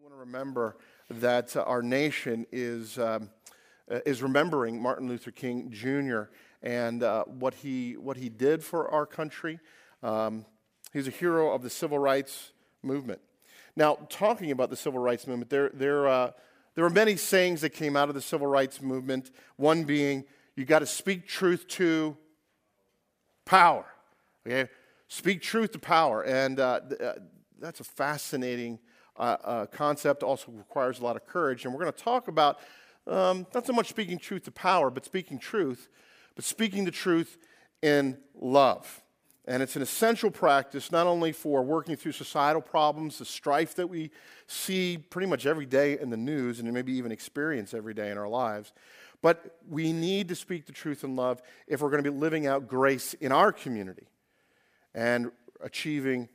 I want to remember that our nation is remembering Martin Luther King Jr. and what he did for our country. He's a hero of the civil rights movement. Now, talking about the civil rights movement, there were many sayings that came out of the civil rights movement. One being, "You got to speak truth to power." Okay, speak truth to power, and that's a fascinating concept. Also requires a lot of courage, and we're going to talk about not so much speaking truth to power, but speaking the truth in love. And it's an essential practice not only for working through societal problems, the strife that we see pretty much every day in the news and maybe even experience every day in our lives, but we need to speak the truth in love if we're going to be living out grace in our community and achieving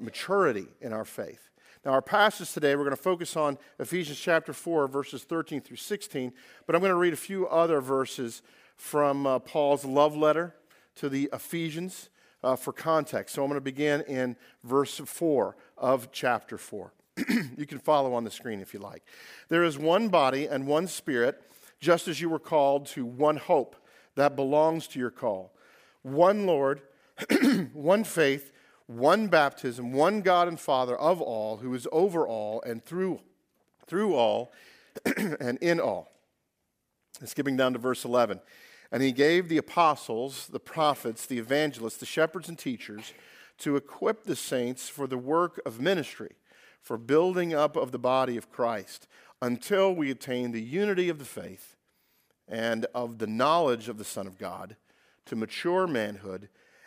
maturity in our faith. Now, our passage today, we're going to focus on Ephesians chapter 4, verses 13 through 16, but I'm going to read a few other verses from Paul's love letter to the Ephesians for context. So I'm going to begin in verse 4 of chapter 4. You can follow on the screen if you like. There is one body and one spirit, just as you were called to one hope that belongs to your call. One Lord, one faith, one baptism, one God and Father of all, who is over all and through all and in all. And skipping down to verse 11. And he gave the apostles, the prophets, the evangelists, the shepherds and teachers to equip the saints for the work of ministry, for building up of the body of Christ, until we attain the unity of the faith and of the knowledge of the Son of God, to mature manhood,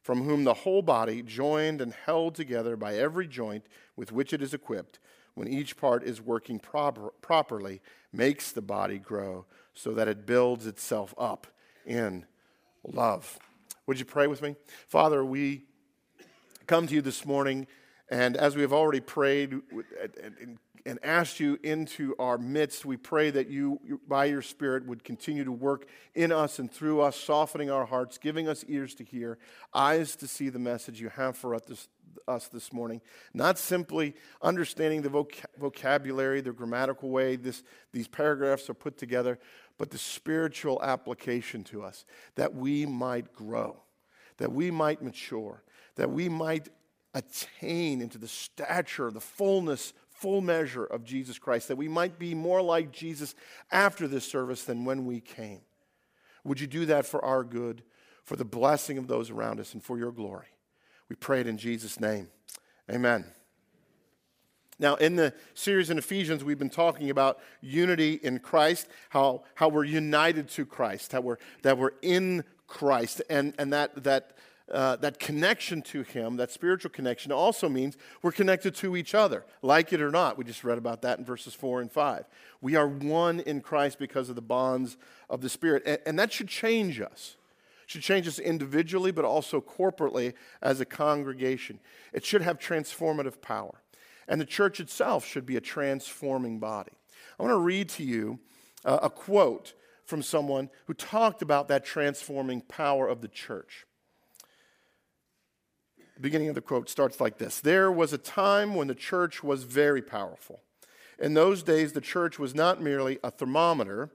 from whom the whole body, joined and held together by every joint with which it is equipped, when each part is working properly, makes the body grow so that it builds itself up in love. Would you pray with me? Father, we come to you this morning, and as we have already prayed and asked you into our midst, we pray that you, by your Spirit, would continue to work in us and through us, softening our hearts, giving us ears to hear, eyes to see the message you have for us this morning. Not simply understanding the vocabulary, the grammatical way these paragraphs are put together, but the spiritual application to us, that we might grow, that we might mature, that we might attain into the stature, the full measure of Jesus Christ, that we might be more like Jesus after this service than when we came. Would you do that for our good, for the blessing of those around us, and for your glory? We pray it in Jesus' name. Amen. Now, in the series in Ephesians, we've been talking about unity in Christ, how we're united to Christ, that we're in Christ, and that connection to Him, that spiritual connection, also means we're connected to each other, like it or not. We just read about that in verses 4 and 5. We are one in Christ because of the bonds of the Spirit. And that should change us. It should change us individually, but also corporately as a congregation. It should have transformative power. And the church itself should be a transforming body. I want to read to you a quote from someone who talked about that transforming power of the church. The beginning of the quote starts like this. There was a time when the church was very powerful. In those days, the church was not merely a thermometer,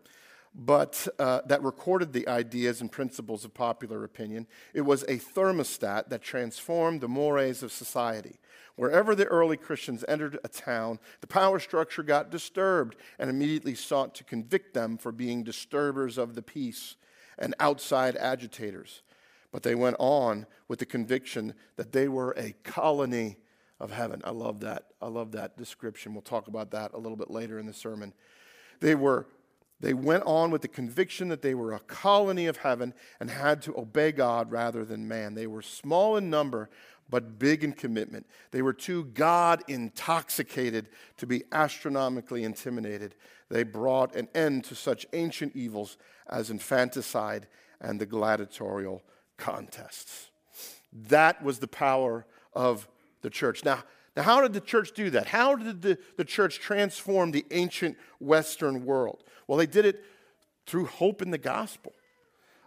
but that recorded the ideas and principles of popular opinion. It was a thermostat that transformed the mores of society. Wherever the early Christians entered a town, the power structure got disturbed and immediately sought to convict them for being disturbers of the peace and outside agitators. But they went on with the conviction that they were a colony of heaven. I love that. I love that description. We'll talk about that a little bit later in the sermon. They went on with the conviction that they were a colony of heaven and had to obey God rather than man. They were small in number, but big in commitment. They were too God-intoxicated to be astronomically intimidated. They brought an end to such ancient evils as infanticide and the gladiatorial contests. That was the power of the church. Now how did the church do that? How did the church transform the ancient Western world? Well, they did it through hope in the gospel.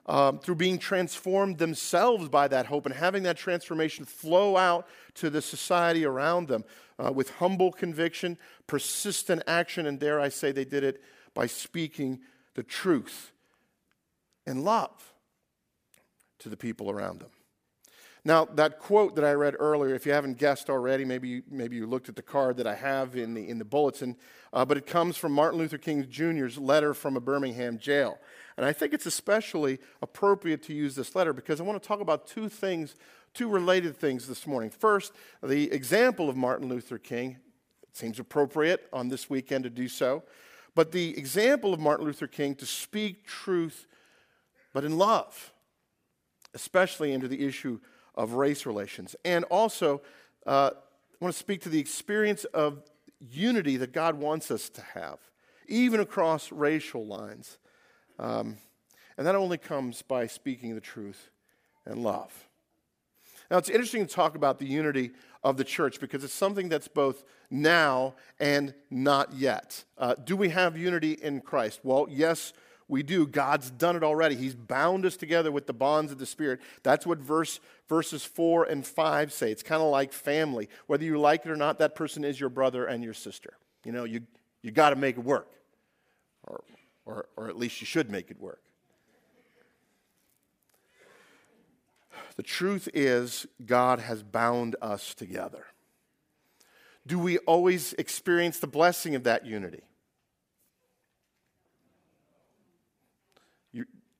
Through being transformed themselves by that hope and having that transformation flow out to the society around them with humble conviction, persistent action, and dare I say they did it by speaking the truth in love to the people around them. Now, that quote that I read earlier, if you haven't guessed already, maybe you looked at the card that I have in the bulletin, but it comes from Martin Luther King Jr.'s letter from a Birmingham jail. And I think it's especially appropriate to use this letter because I want to talk about two related things this morning. First, the example of Martin Luther King. It seems appropriate on this weekend to do so. But the example of Martin Luther King to speak truth, but in love, especially into the issue of race relations. And also, I want to speak to the experience of unity that God wants us to have, even across racial lines. And that only comes by speaking the truth and love. Now, it's interesting to talk about the unity of the church because it's something that's both now and not yet. Do we have unity in Christ? Well, yes, we do. God's done it already. He's bound us together with the bonds of the Spirit. That's what verses 4 and 5 say. It's kind of like family. Whether you like it or not, that person is your brother and your sister. You know, you got to make it work. Or at least you should make it work. The truth is, God has bound us together. Do we always experience the blessing of that unity?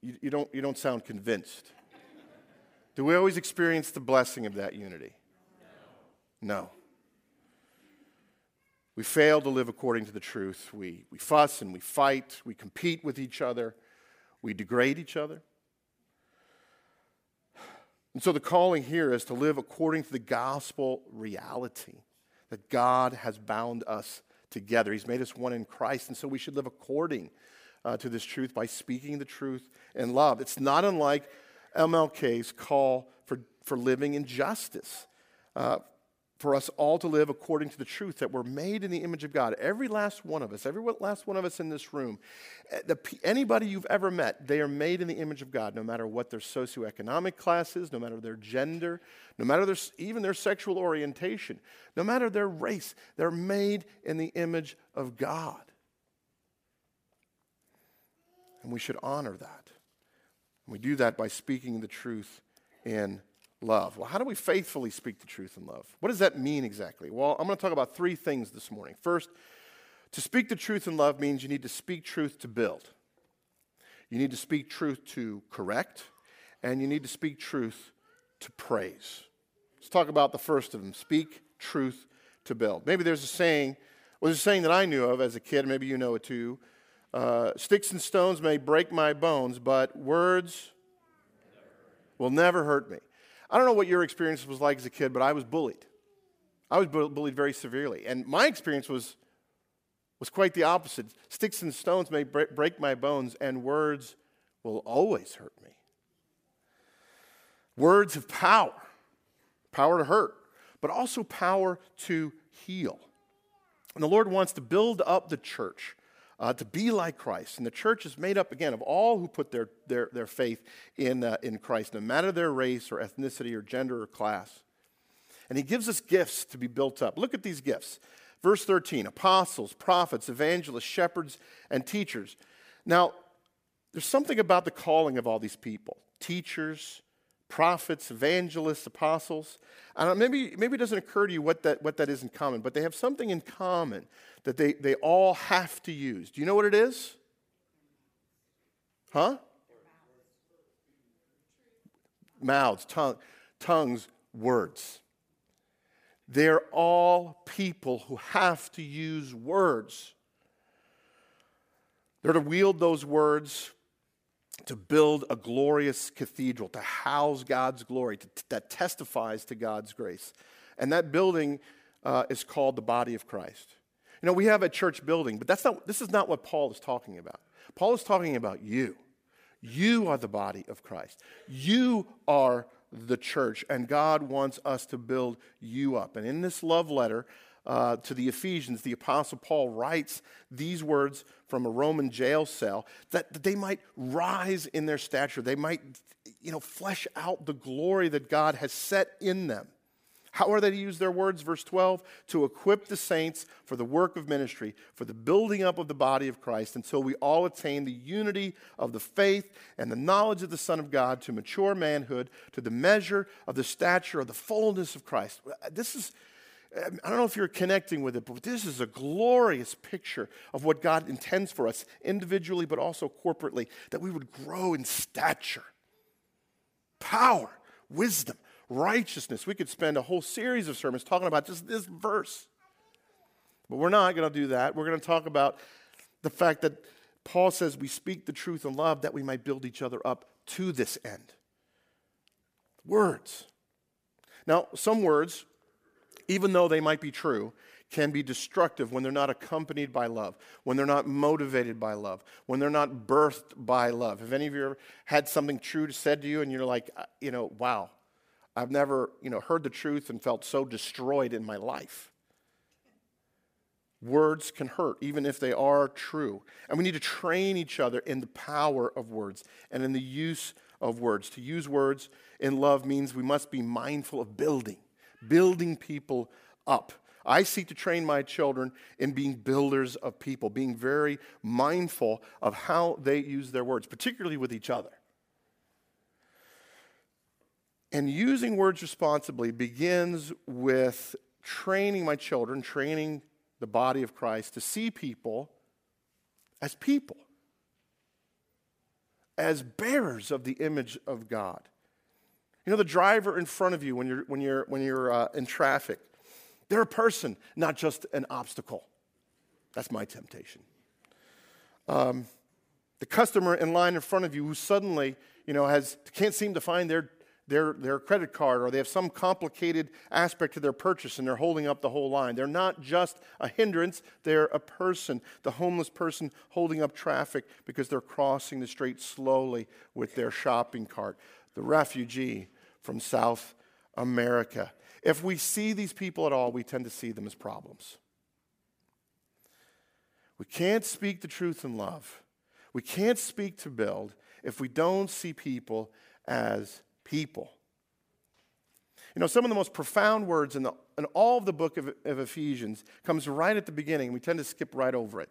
You don't sound convinced. Do we always experience the blessing of that unity? No. We fail to live according to the truth. We fuss and we fight. We compete with each other. We degrade each other. And so the calling here is to live according to the gospel reality that God has bound us together. He's made us one in Christ, and so we should live according to this truth by speaking the truth in love. It's not unlike MLK's call for living in justice, for us all to live according to the truth that we're made in the image of God. Every last one of us, in this room, anybody you've ever met, they are made in the image of God, no matter what their socioeconomic class is, no matter their gender, no matter even their sexual orientation, no matter their race, they're made in the image of God. And we should honor that. And we do that by speaking the truth in love. Well, how do we faithfully speak the truth in love? What does that mean exactly? Well, I'm going to talk about three things this morning. First, to speak the truth in love means you need to speak truth to build. You need to speak truth to correct. And you need to speak truth to praise. Let's talk about the first of them. Speak truth to build. Maybe there's a saying that I knew of as a kid. Maybe you know it too. Sticks and stones may break my bones, but words will never hurt me. I don't know what your experience was like as a kid, but I was bullied. I was bullied very severely. And my experience was quite the opposite. Sticks and stones may break my bones, and words will always hurt me. Words have power to hurt, but also power to heal. And the Lord wants to build up the church to be like Christ. And the church is made up, again, of all who put their faith in Christ, no matter their race or ethnicity or gender or class. And he gives us gifts to be built up. Look at these gifts. Verse 13, apostles, prophets, evangelists, shepherds, and teachers. Now, there's something about the calling of all these people. Teachers, prophets, evangelists, apostles. I don't know, maybe it doesn't occur to you what that is in common, but they have something in common that they all have to use. Do you know what it is? Huh? Mouths, tongues, words. They're all people who have to use words. They're to wield those words to build a glorious cathedral, to house God's glory, that testifies to God's grace. And that building is called the body of Christ. You know, we have a church building, but this is not what Paul is talking about. Paul is talking about you. You are the body of Christ. You are the church, and God wants us to build you up. And in this love letter to the Ephesians, the Apostle Paul writes these words from a Roman jail cell, that they might rise in their stature. They might, flesh out the glory that God has set in them. How are they to use their words? Verse 12, to equip the saints for the work of ministry, for the building up of the body of Christ, until we all attain the unity of the faith and the knowledge of the Son of God, to mature manhood, to the measure of the stature of the fullness of Christ. This is, I don't know if you're connecting with it, but this is a glorious picture of what God intends for us individually, but also corporately, that we would grow in stature, power, wisdom, righteousness. We could spend a whole series of sermons talking about just this verse. But we're not going to do that. We're going to talk about the fact that Paul says we speak the truth in love that we might build each other up to this end. Words. Now, some words, even though they might be true, can be destructive when they're not accompanied by love, when they're not motivated by love, when they're not birthed by love. Have any of you ever had something true said to you and you're like, wow. I've never, heard the truth and felt so destroyed in my life. Words can hurt, even if they are true. And we need to train each other in the power of words and in the use of words. To use words in love means we must be mindful of building people up. I seek to train my children in being builders of people, being very mindful of how they use their words, particularly with each other. And using words responsibly begins with training my children, training the body of Christ to see people, as bearers of the image of God. The driver in front of you when you're in traffic, they're a person, not just an obstacle. That's my temptation. The customer in line in front of you who suddenly, can't seem to find their credit card, or they have some complicated aspect to their purchase and they're holding up the whole line. They're not just a hindrance, they're a person, the homeless person holding up traffic because they're crossing the street slowly with their shopping cart, the refugee from South America. If we see these people at all, we tend to see them as problems. We can't speak the truth in love. We can't speak to build if we don't see people as people. Some of the most profound words in all of the book of Ephesians comes right at the beginning. We tend to skip right over it.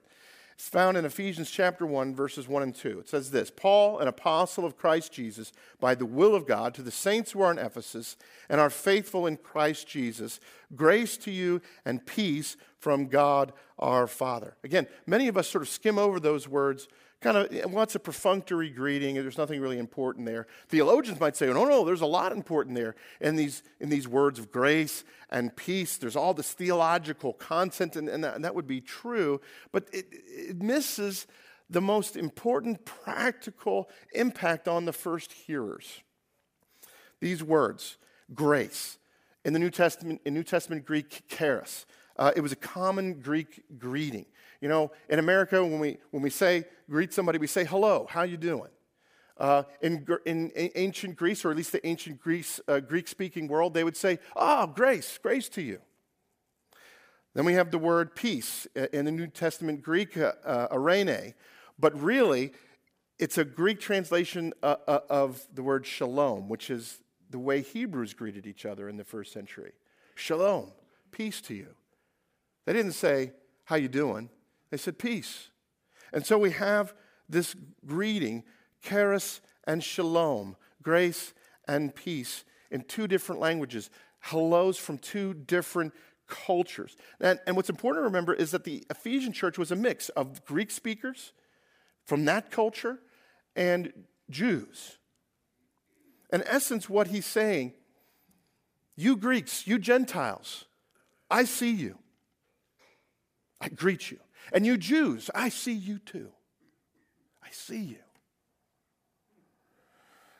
It's found in Ephesians chapter 1, verses 1 and 2. It says this, Paul, an apostle of Christ Jesus, by the will of God, to the saints who are in Ephesus and are faithful in Christ Jesus, grace to you and peace from God our Father. Again, many of us sort of skim over those words. It's a perfunctory greeting. There's nothing really important there. Theologians might say, no, there's a lot important there in these words of grace and peace. There's all this theological content, and that would be true, but it misses the most important practical impact on the first hearers. These words, grace, in New Testament Greek, charis. It was a common Greek greeting. In America, when we say greet somebody, we say hello, how you doing? In ancient Greece, or at least the ancient Greek-speaking world, they would say, grace to you. Then we have the word peace in the New Testament Greek, arene, but really it's a Greek translation of the word shalom, which is the way Hebrews greeted each other in the first century. Shalom, peace to you. They didn't say, how you doing? They said, peace. And so we have this greeting, charis and shalom, grace and peace, in two different languages, hellos from two different cultures. And what's important to remember is that the Ephesian church was a mix of Greek speakers from that culture and Jews. In essence, what he's saying, you Greeks, you Gentiles, I see you. I greet you. And you Jews, I see you too. I see you.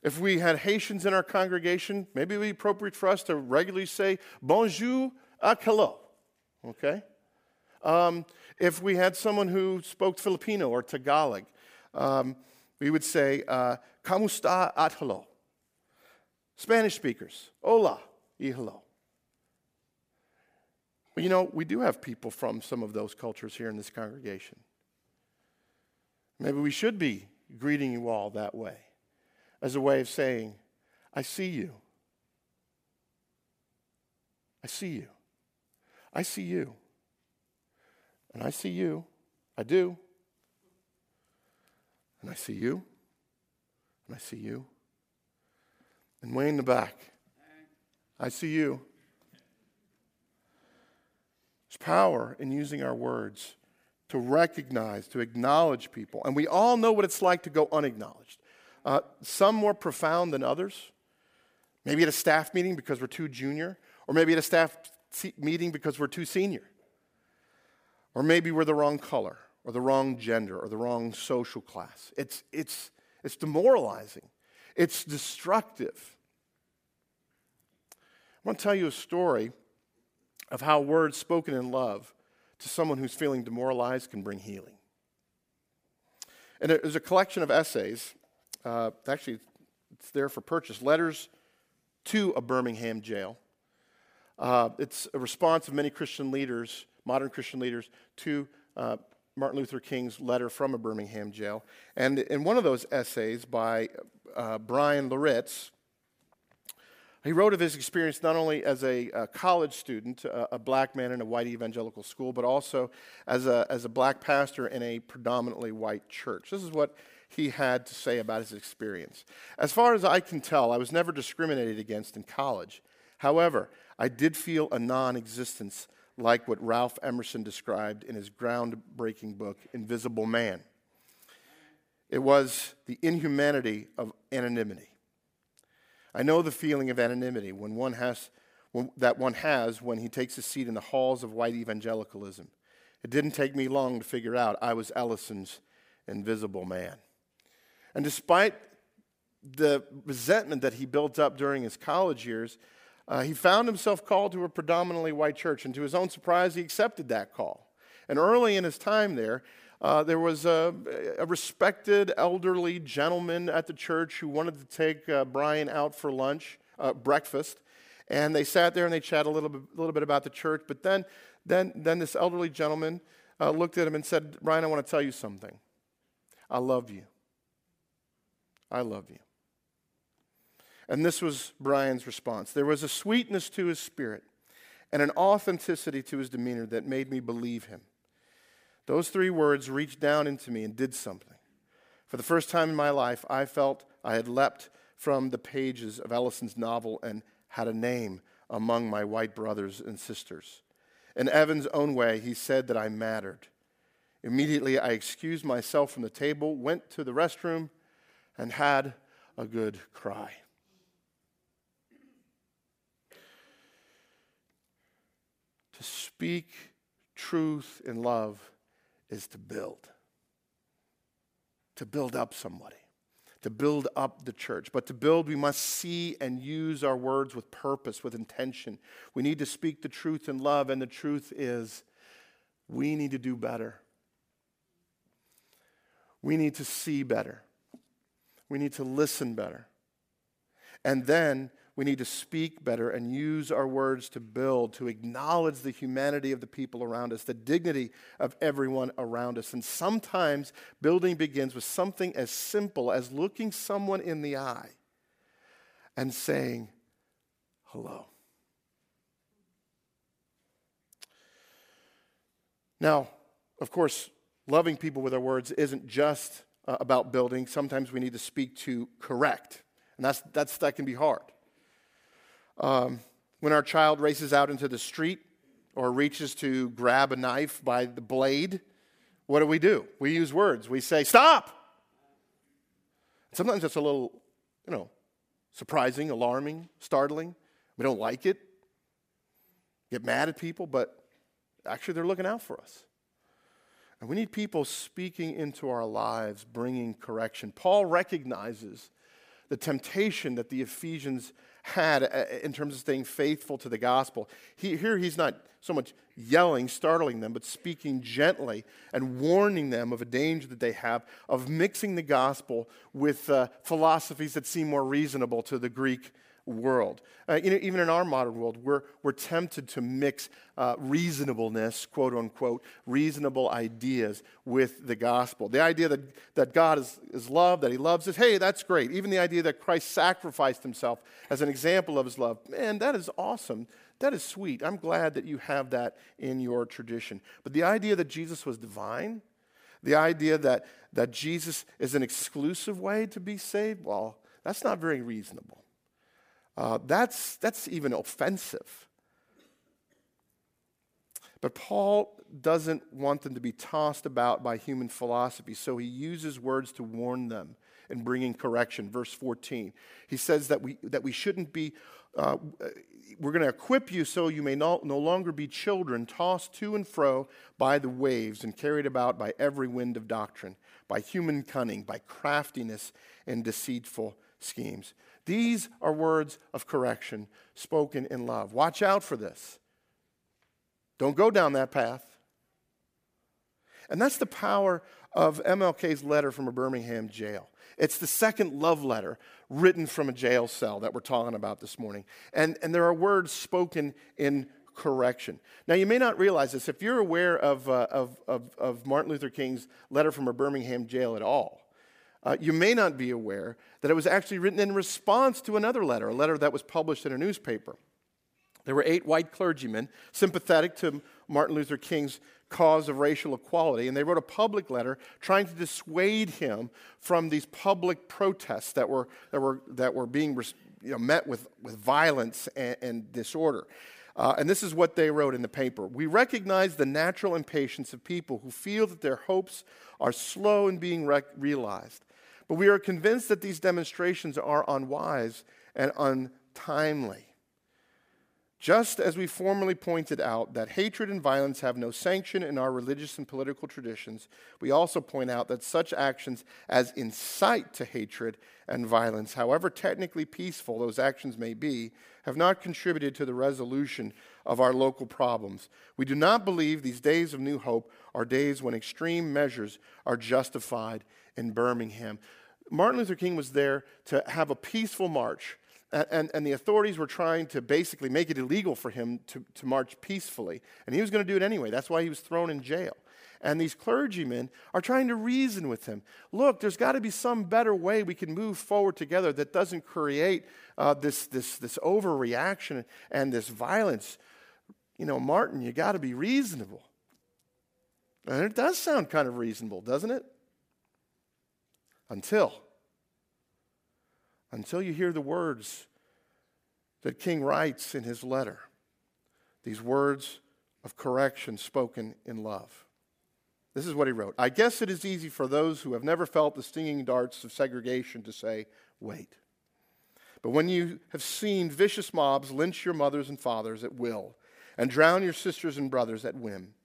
If we had Haitians in our congregation, maybe it would be appropriate for us to regularly say, bonjour à kalo, okay? If we had someone who spoke Filipino or Tagalog, we would say, kamusta at hello. Spanish speakers, hola y hello. But you know, we do have people from some of those cultures here in this congregation. Maybe we should be greeting you all that way, as a way of saying, I see you. I see you. I see you. And I see you. I do. And I see you. And I see you. And way in the back, I see you. There's power in using our words to recognize, to acknowledge people. And we all know what it's like to go unacknowledged. Some more profound than others. Maybe at a staff meeting because we're too junior. Or maybe at a staff meeting because we're too senior. Or maybe we're the wrong color, or the wrong gender, or the wrong social class. It's demoralizing. It's destructive. I want to tell you a story of how words spoken in love to someone who's feeling demoralized can bring healing. And there's a collection of essays. Actually, it's there for purchase. Letters to a Birmingham Jail. It's a response of many Christian leaders, modern Christian leaders, to Martin Luther King's letter from a Birmingham jail. And in one of those essays by Brian Loritz, he wrote of his experience not only as a college student, a black man in a white evangelical school, but also as a black pastor in a predominantly white church. This is what he had to say about his experience. As far as I can tell, I was never discriminated against in college. However, I did feel a non-existence, like what Ralph Emerson described in his groundbreaking book, Invisible Man. It was the inhumanity of anonymity. I know the feeling of anonymity that one has when he takes a seat in the halls of white evangelicalism. It didn't take me long to figure out I was Ellison's Invisible Man. And despite the resentment that he built up during his college years, he found himself called to a predominantly white church, and to his own surprise, he accepted that call. And early in his time there, there was a respected elderly gentleman at the church who wanted to take Brian out for breakfast, and they sat there and they chatted a little bit about the church. But then this elderly gentleman looked at him and said, "Brian, I want to tell you something. I love you. I love you." And this was Brian's response. There was a sweetness to his spirit and an authenticity to his demeanor that made me believe him. Those three words reached down into me and did something. For the first time in my life, I felt I had leapt from the pages of Ellison's novel and had a name among my white brothers and sisters. In Evan's own way, he said that I mattered. Immediately, I excused myself from the table, went to the restroom, and had a good cry. To speak truth in love is to build up somebody, to build up the church. But to build, we must see and use our words with purpose, with intention. We need to speak the truth in love, and the truth is we need to do better. We need to see better. We need to listen better. And then we need to speak better and use our words to build, to acknowledge the humanity of the people around us, the dignity of everyone around us. And sometimes building begins with something as simple as looking someone in the eye and saying, hello. Now, of course, loving people with our words isn't just about building. Sometimes we need to speak to correct, and that can be hard. When our child races out into the street or reaches to grab a knife by the blade, what do? We use words. We say, stop! Sometimes that's a little, surprising, alarming, startling. We don't like it. Get mad at people, but actually they're looking out for us. And we need people speaking into our lives, bringing correction. Paul recognizes the temptation that the Ephesians had in terms of staying faithful to the gospel. Here he's not so much yelling, startling them, but speaking gently and warning them of a danger that they have of mixing the gospel with philosophies that seem more reasonable to the Greek world. Even in our modern world, we're tempted to mix reasonableness, quote unquote, reasonable ideas with the gospel. The idea that God is love, that he loves us, hey, that's great. Even the idea that Christ sacrificed himself as an example of his love, man, that is awesome. That is sweet. I'm glad that you have that in your tradition. But the idea that Jesus was divine, the idea that Jesus is an exclusive way to be saved, well, that's not very reasonable. That's even offensive. But Paul doesn't want them to be tossed about by human philosophy, so he uses words to warn them in bringing correction. Verse 14, he says that we shouldn't be. We're going to equip you so you may no longer be children, tossed to and fro by the waves and carried about by every wind of doctrine, by human cunning, by craftiness and deceitful schemes. These are words of correction spoken in love. Watch out for this. Don't go down that path. And that's the power of MLK's letter from a Birmingham jail. It's the second love letter written from a jail cell that we're talking about this morning. And there are words spoken in correction. Now, you may not realize this. If you're aware of Martin Luther King's letter from a Birmingham jail at all, you may not be aware that it was actually written in response to another letter, a letter that was published in a newspaper. There were 8 white clergymen sympathetic to Martin Luther King's cause of racial equality, and they wrote a public letter trying to dissuade him from these public protests that were being met with violence and disorder. And this is what they wrote in the paper. We recognize the natural impatience of people who feel that their hopes are slow in being realized. But we are convinced that these demonstrations are unwise and untimely. Just as we formerly pointed out that hatred and violence have no sanction in our religious and political traditions, we also point out that such actions as incite to hatred and violence, however technically peaceful those actions may be, have not contributed to the resolution of our local problems. We do not believe these days of new hope are days when extreme measures are justified in Birmingham. Martin Luther King was there to have a peaceful march, and the authorities were trying to basically make it illegal for him to march peacefully. And he was going to do it anyway. That's why he was thrown in jail. And these clergymen are trying to reason with him. Look, there's got to be some better way we can move forward together that doesn't create this overreaction and this violence. You know, Martin, you got to be reasonable. And it does sound kind of reasonable, doesn't it? Until you hear the words that King writes in his letter, these words of correction spoken in love. This is what he wrote. I guess it is easy for those who have never felt the stinging darts of segregation to say, wait. But when you have seen vicious mobs lynch your mothers and fathers at will and drown your sisters and brothers at whim,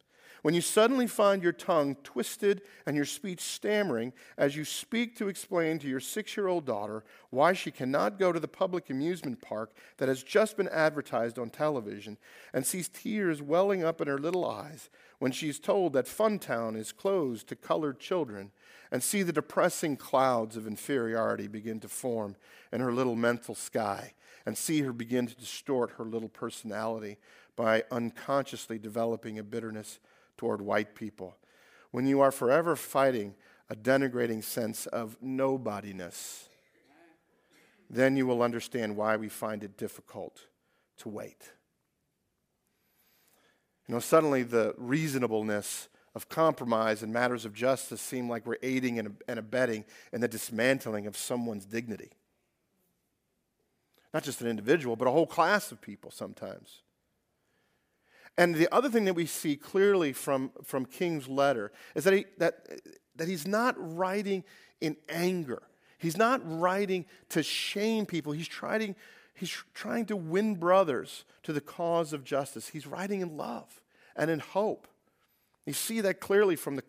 when you suddenly find your tongue twisted and your speech stammering as you speak to explain to your 6-year-old daughter why she cannot go to the public amusement park that has just been advertised on television and sees tears welling up in her little eyes when she is told that Funtown is closed to colored children and see the depressing clouds of inferiority begin to form in her little mental sky and see her begin to distort her little personality by unconsciously developing a bitterness toward white people, when you are forever fighting a denigrating sense of nobodiness, then you will understand why we find it difficult to wait. You know, suddenly the reasonableness of compromise in matters of justice seem like we're aiding and abetting in the dismantling of someone's dignity. Not just an individual, but a whole class of people sometimes. And the other thing that we see clearly from King's letter is that he's not writing in anger. He's not writing to shame people. He's trying to win brothers to the cause of justice. He's writing in love and in hope. You see that clearly from the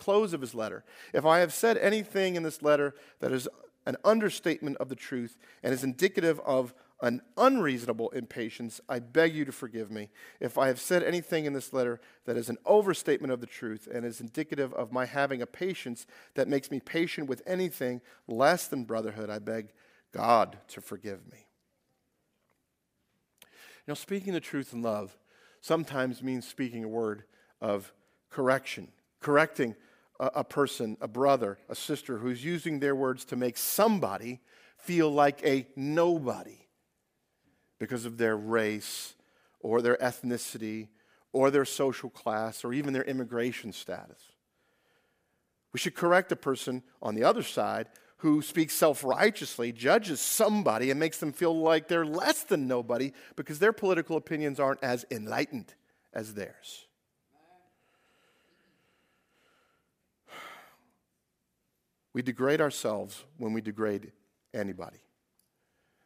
close of his letter. If I have said anything in this letter that is an understatement of the truth, and is indicative of an unreasonable impatience. I beg you to forgive me if I have said anything in this letter that is an overstatement of the truth and is indicative of my having a patience that makes me patient with anything less than brotherhood. I beg God to forgive me. You know, speaking the truth in love sometimes means speaking a word of correction, correcting a person, a brother, a sister who's using their words to make somebody feel like a nobody because of their race or their ethnicity or their social class or even their immigration status. We should correct a person on the other side who speaks self-righteously, judges somebody, and makes them feel like they're less than nobody because their political opinions aren't as enlightened as theirs. We degrade ourselves when we degrade anybody.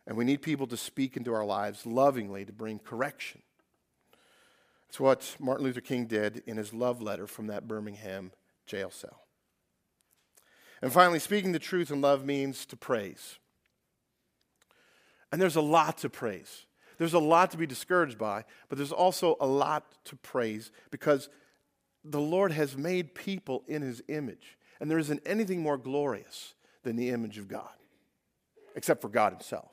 And we need people to speak into our lives lovingly to bring correction. That's what Martin Luther King did in his love letter from that Birmingham jail cell. And finally, speaking the truth in love means to praise. And there's a lot to praise. There's a lot to be discouraged by, but there's also a lot to praise because the Lord has made people in his image. And there isn't anything more glorious than the image of God, except for God himself.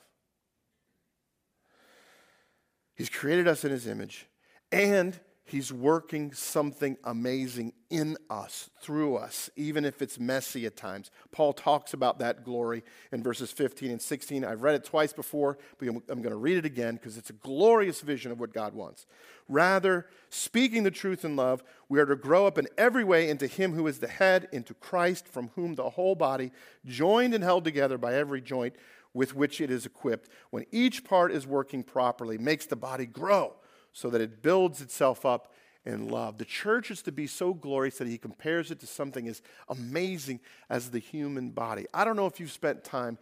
He's created us in his image, and he's working something amazing in us, through us, even if it's messy at times. Paul talks about that glory in verses 15 and 16. I've read it twice before, but I'm going to read it again because it's a glorious vision of what God wants. Rather, speaking the truth in love, we are to grow up in every way into him who is the head, into Christ, from whom the whole body, joined and held together by every joint with which it is equipped, when each part is working properly, makes the body grow so that it builds itself up in love. The church is to be so glorious that he compares it to something as amazing as the human body. I don't know if you've spent time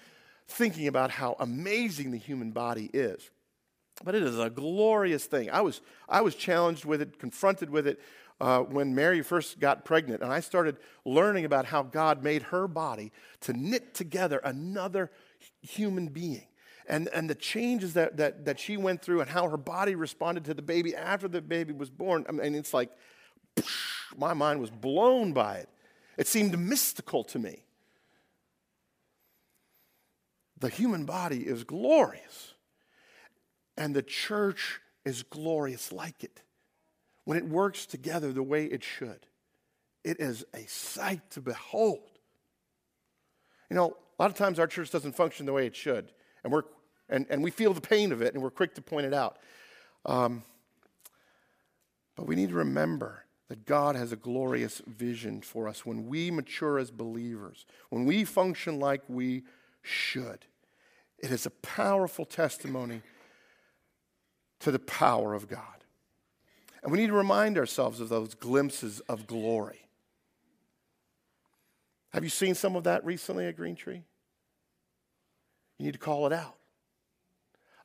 thinking about how amazing the human body is, but it is a glorious thing. I was challenged with it, confronted with it when Mary first got pregnant, and I started learning about how God made her body to knit together another human being. And the changes that she went through and how her body responded to the baby after the baby was born. I mean, it's like, psh, my mind was blown by it. It seemed mystical to me. The human body is glorious. And the church is glorious like it. When it works together the way it should, it is a sight to behold. You know, a lot of times our church doesn't function the way it should. And we feel the pain of it, and we're quick to point it out. But we need to remember that God has a glorious vision for us when we mature as believers, when we function like we should. It is a powerful testimony to the power of God. And we need to remind ourselves of those glimpses of glory. Have you seen some of that recently at Green Tree? You need to call it out.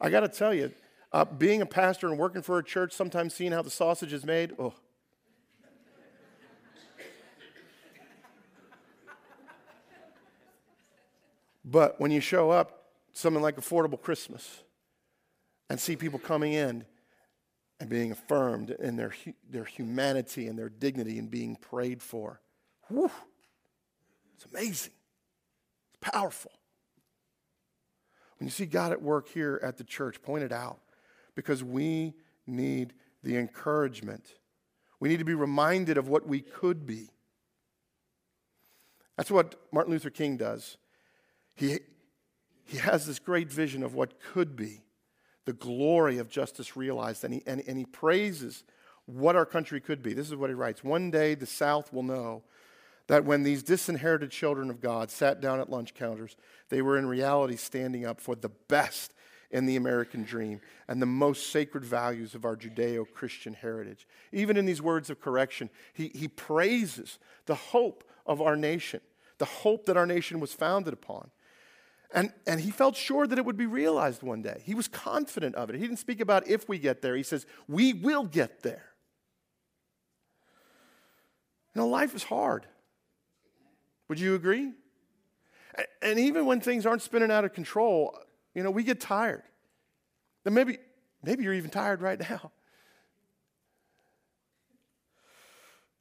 I got to tell you, being a pastor and working for a church, sometimes seeing how the sausage is made, oh. But when you show up, something like Affordable Christmas, and see people coming in and being affirmed in their humanity and their dignity and being prayed for, whew, it's amazing. It's powerful. When you see God at work here at the church, point it out, because we need the encouragement. We need to be reminded of what we could be. That's what Martin Luther King does. He has this great vision of what could be, the glory of justice realized, and he praises what our country could be. This is what he writes. One day the South will know that when these disinherited children of God sat down at lunch counters, they were in reality standing up for the best in the American dream and the most sacred values of our Judeo-Christian heritage. Even in these words of correction, he praises the hope of our nation, the hope that our nation was founded upon. And he felt sure that it would be realized one day. He was confident of it. He didn't speak about if we get there. He says, we will get there. You know, life is hard. Would you agree? And even when things aren't spinning out of control, you know, we get tired. And maybe you're even tired right now.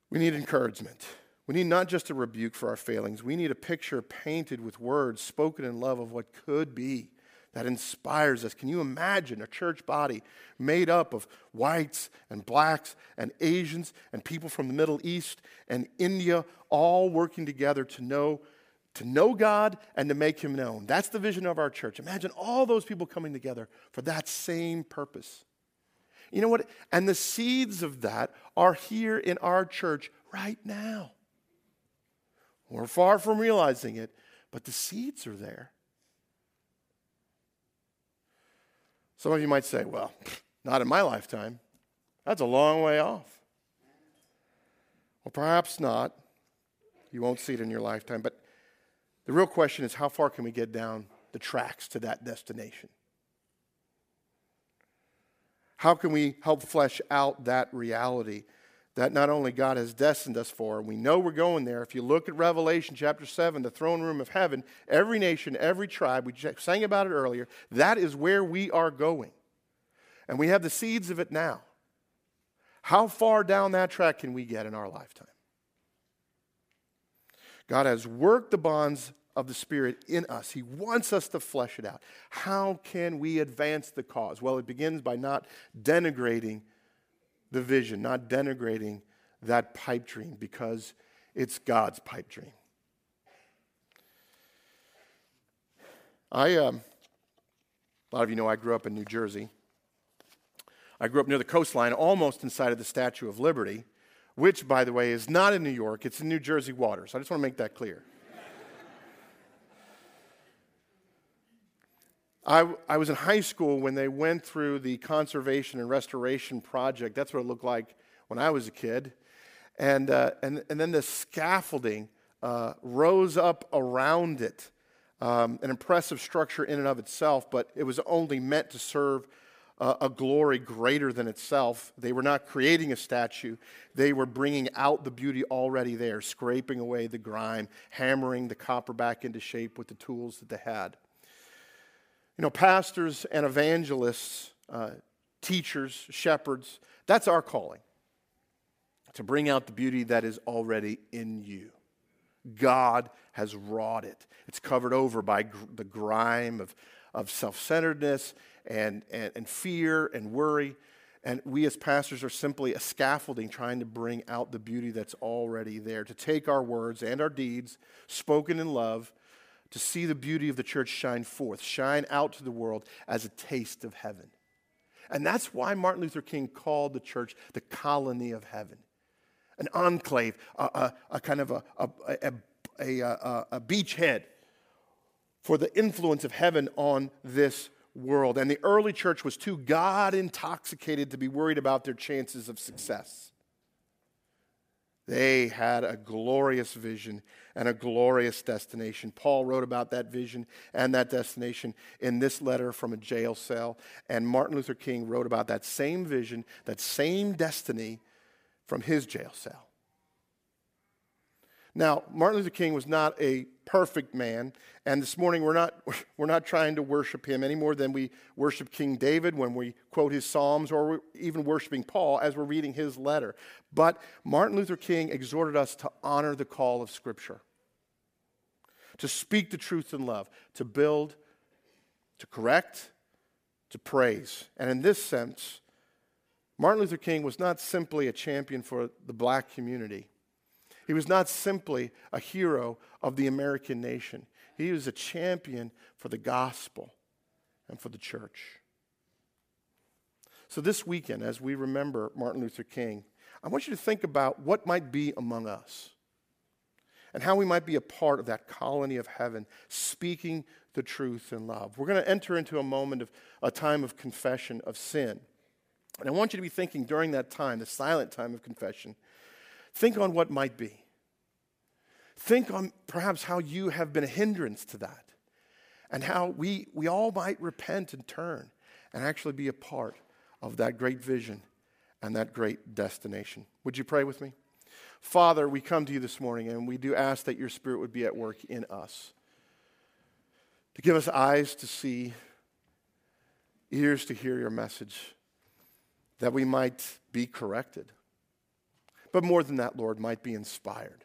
We need encouragement. We need not just a rebuke for our failings. We need a picture painted with words spoken in love of what could be that inspires us. Can you imagine a church body made up of whites and blacks and Asians and people from the Middle East and India all working together to know God and to make him known? That's the vision of our church. Imagine all those people coming together for that same purpose. You know what? And the seeds of that are here in our church right now. We're far from realizing it, but the seeds are there. Some of you might say, well, not in my lifetime. That's a long way off. Well, perhaps not. You won't see it in your lifetime, but the real question is, how far can we get down the tracks to that destination? How can we help flesh out that reality that not only God has destined us for, and we know we're going there. If you look at Revelation chapter 7, the throne room of heaven, every nation, every tribe, we sang about it earlier, that is where we are going. And we have the seeds of it now. How far down that track can we get in our lifetime? God has worked the bonds of the Spirit in us. He wants us to flesh it out. How can we advance the cause? Well, it begins by not denigrating the vision, not denigrating that pipe dream, because it's God's pipe dream. A lot of you know I grew up in New Jersey. I grew up near the coastline, almost inside of the Statue of Liberty, which, by the way, is not in New York. It's in New Jersey waters. I just want to make that clear. I was in high school when they went through the conservation and restoration project. That's what it looked like when I was a kid. And then the scaffolding rose up around it, an impressive structure in and of itself, but it was only meant to serve a glory greater than itself. They were not creating a statue. They were bringing out the beauty already there, scraping away the grime, hammering the copper back into shape with the tools that they had. You know, pastors and evangelists, teachers, shepherds, that's our calling, to bring out the beauty that is already in you. God has wrought it. It's covered over by the grime of self-centeredness and fear and worry. And we as pastors are simply a scaffolding trying to bring out the beauty that's already there, to take our words and our deeds, spoken in love, to see the beauty of the church shine forth, shine out to the world as a taste of heaven. And that's why Martin Luther King called the church the colony of heaven, an enclave, a kind of a beachhead for the influence of heaven on this world. And the early church was too God-intoxicated to be worried about their chances of success. They had a glorious vision and a glorious destination. Paul wrote about that vision and that destination in this letter from a jail cell. And Martin Luther King wrote about that same vision, that same destiny from his jail cell. Now, Martin Luther King was not a perfect man, and this morning we're not trying to worship him any more than we worship King David when we quote his Psalms, or we're even worshiping Paul as we're reading his letter. But Martin Luther King exhorted us to honor the call of Scripture, to speak the truth in love, to build, to correct, to praise. And in this sense, Martin Luther King was not simply a champion for the black community. He was not simply a hero of the American nation. He was a champion for the gospel and for the church. So this weekend, as we remember Martin Luther King, I want you to think about what might be among us and how we might be a part of that colony of heaven, speaking the truth in love. We're going to enter into a time of confession of sin. And I want you to be thinking during that time, the silent time of confession, think on what might be. Think on perhaps how you have been a hindrance to that, and how we all might repent and turn and actually be a part of that great vision and that great destination. Would you pray with me? Father, we come to you this morning, and we do ask that your Spirit would be at work in us. to give us eyes to see, ears to hear your message, that we might be corrected. But more than that, Lord, might be inspired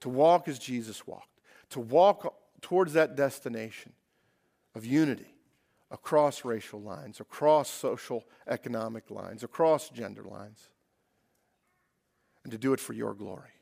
to walk as Jesus walked, to walk towards that destination of unity across racial lines, across social economic lines, across gender lines, and to do it for your glory.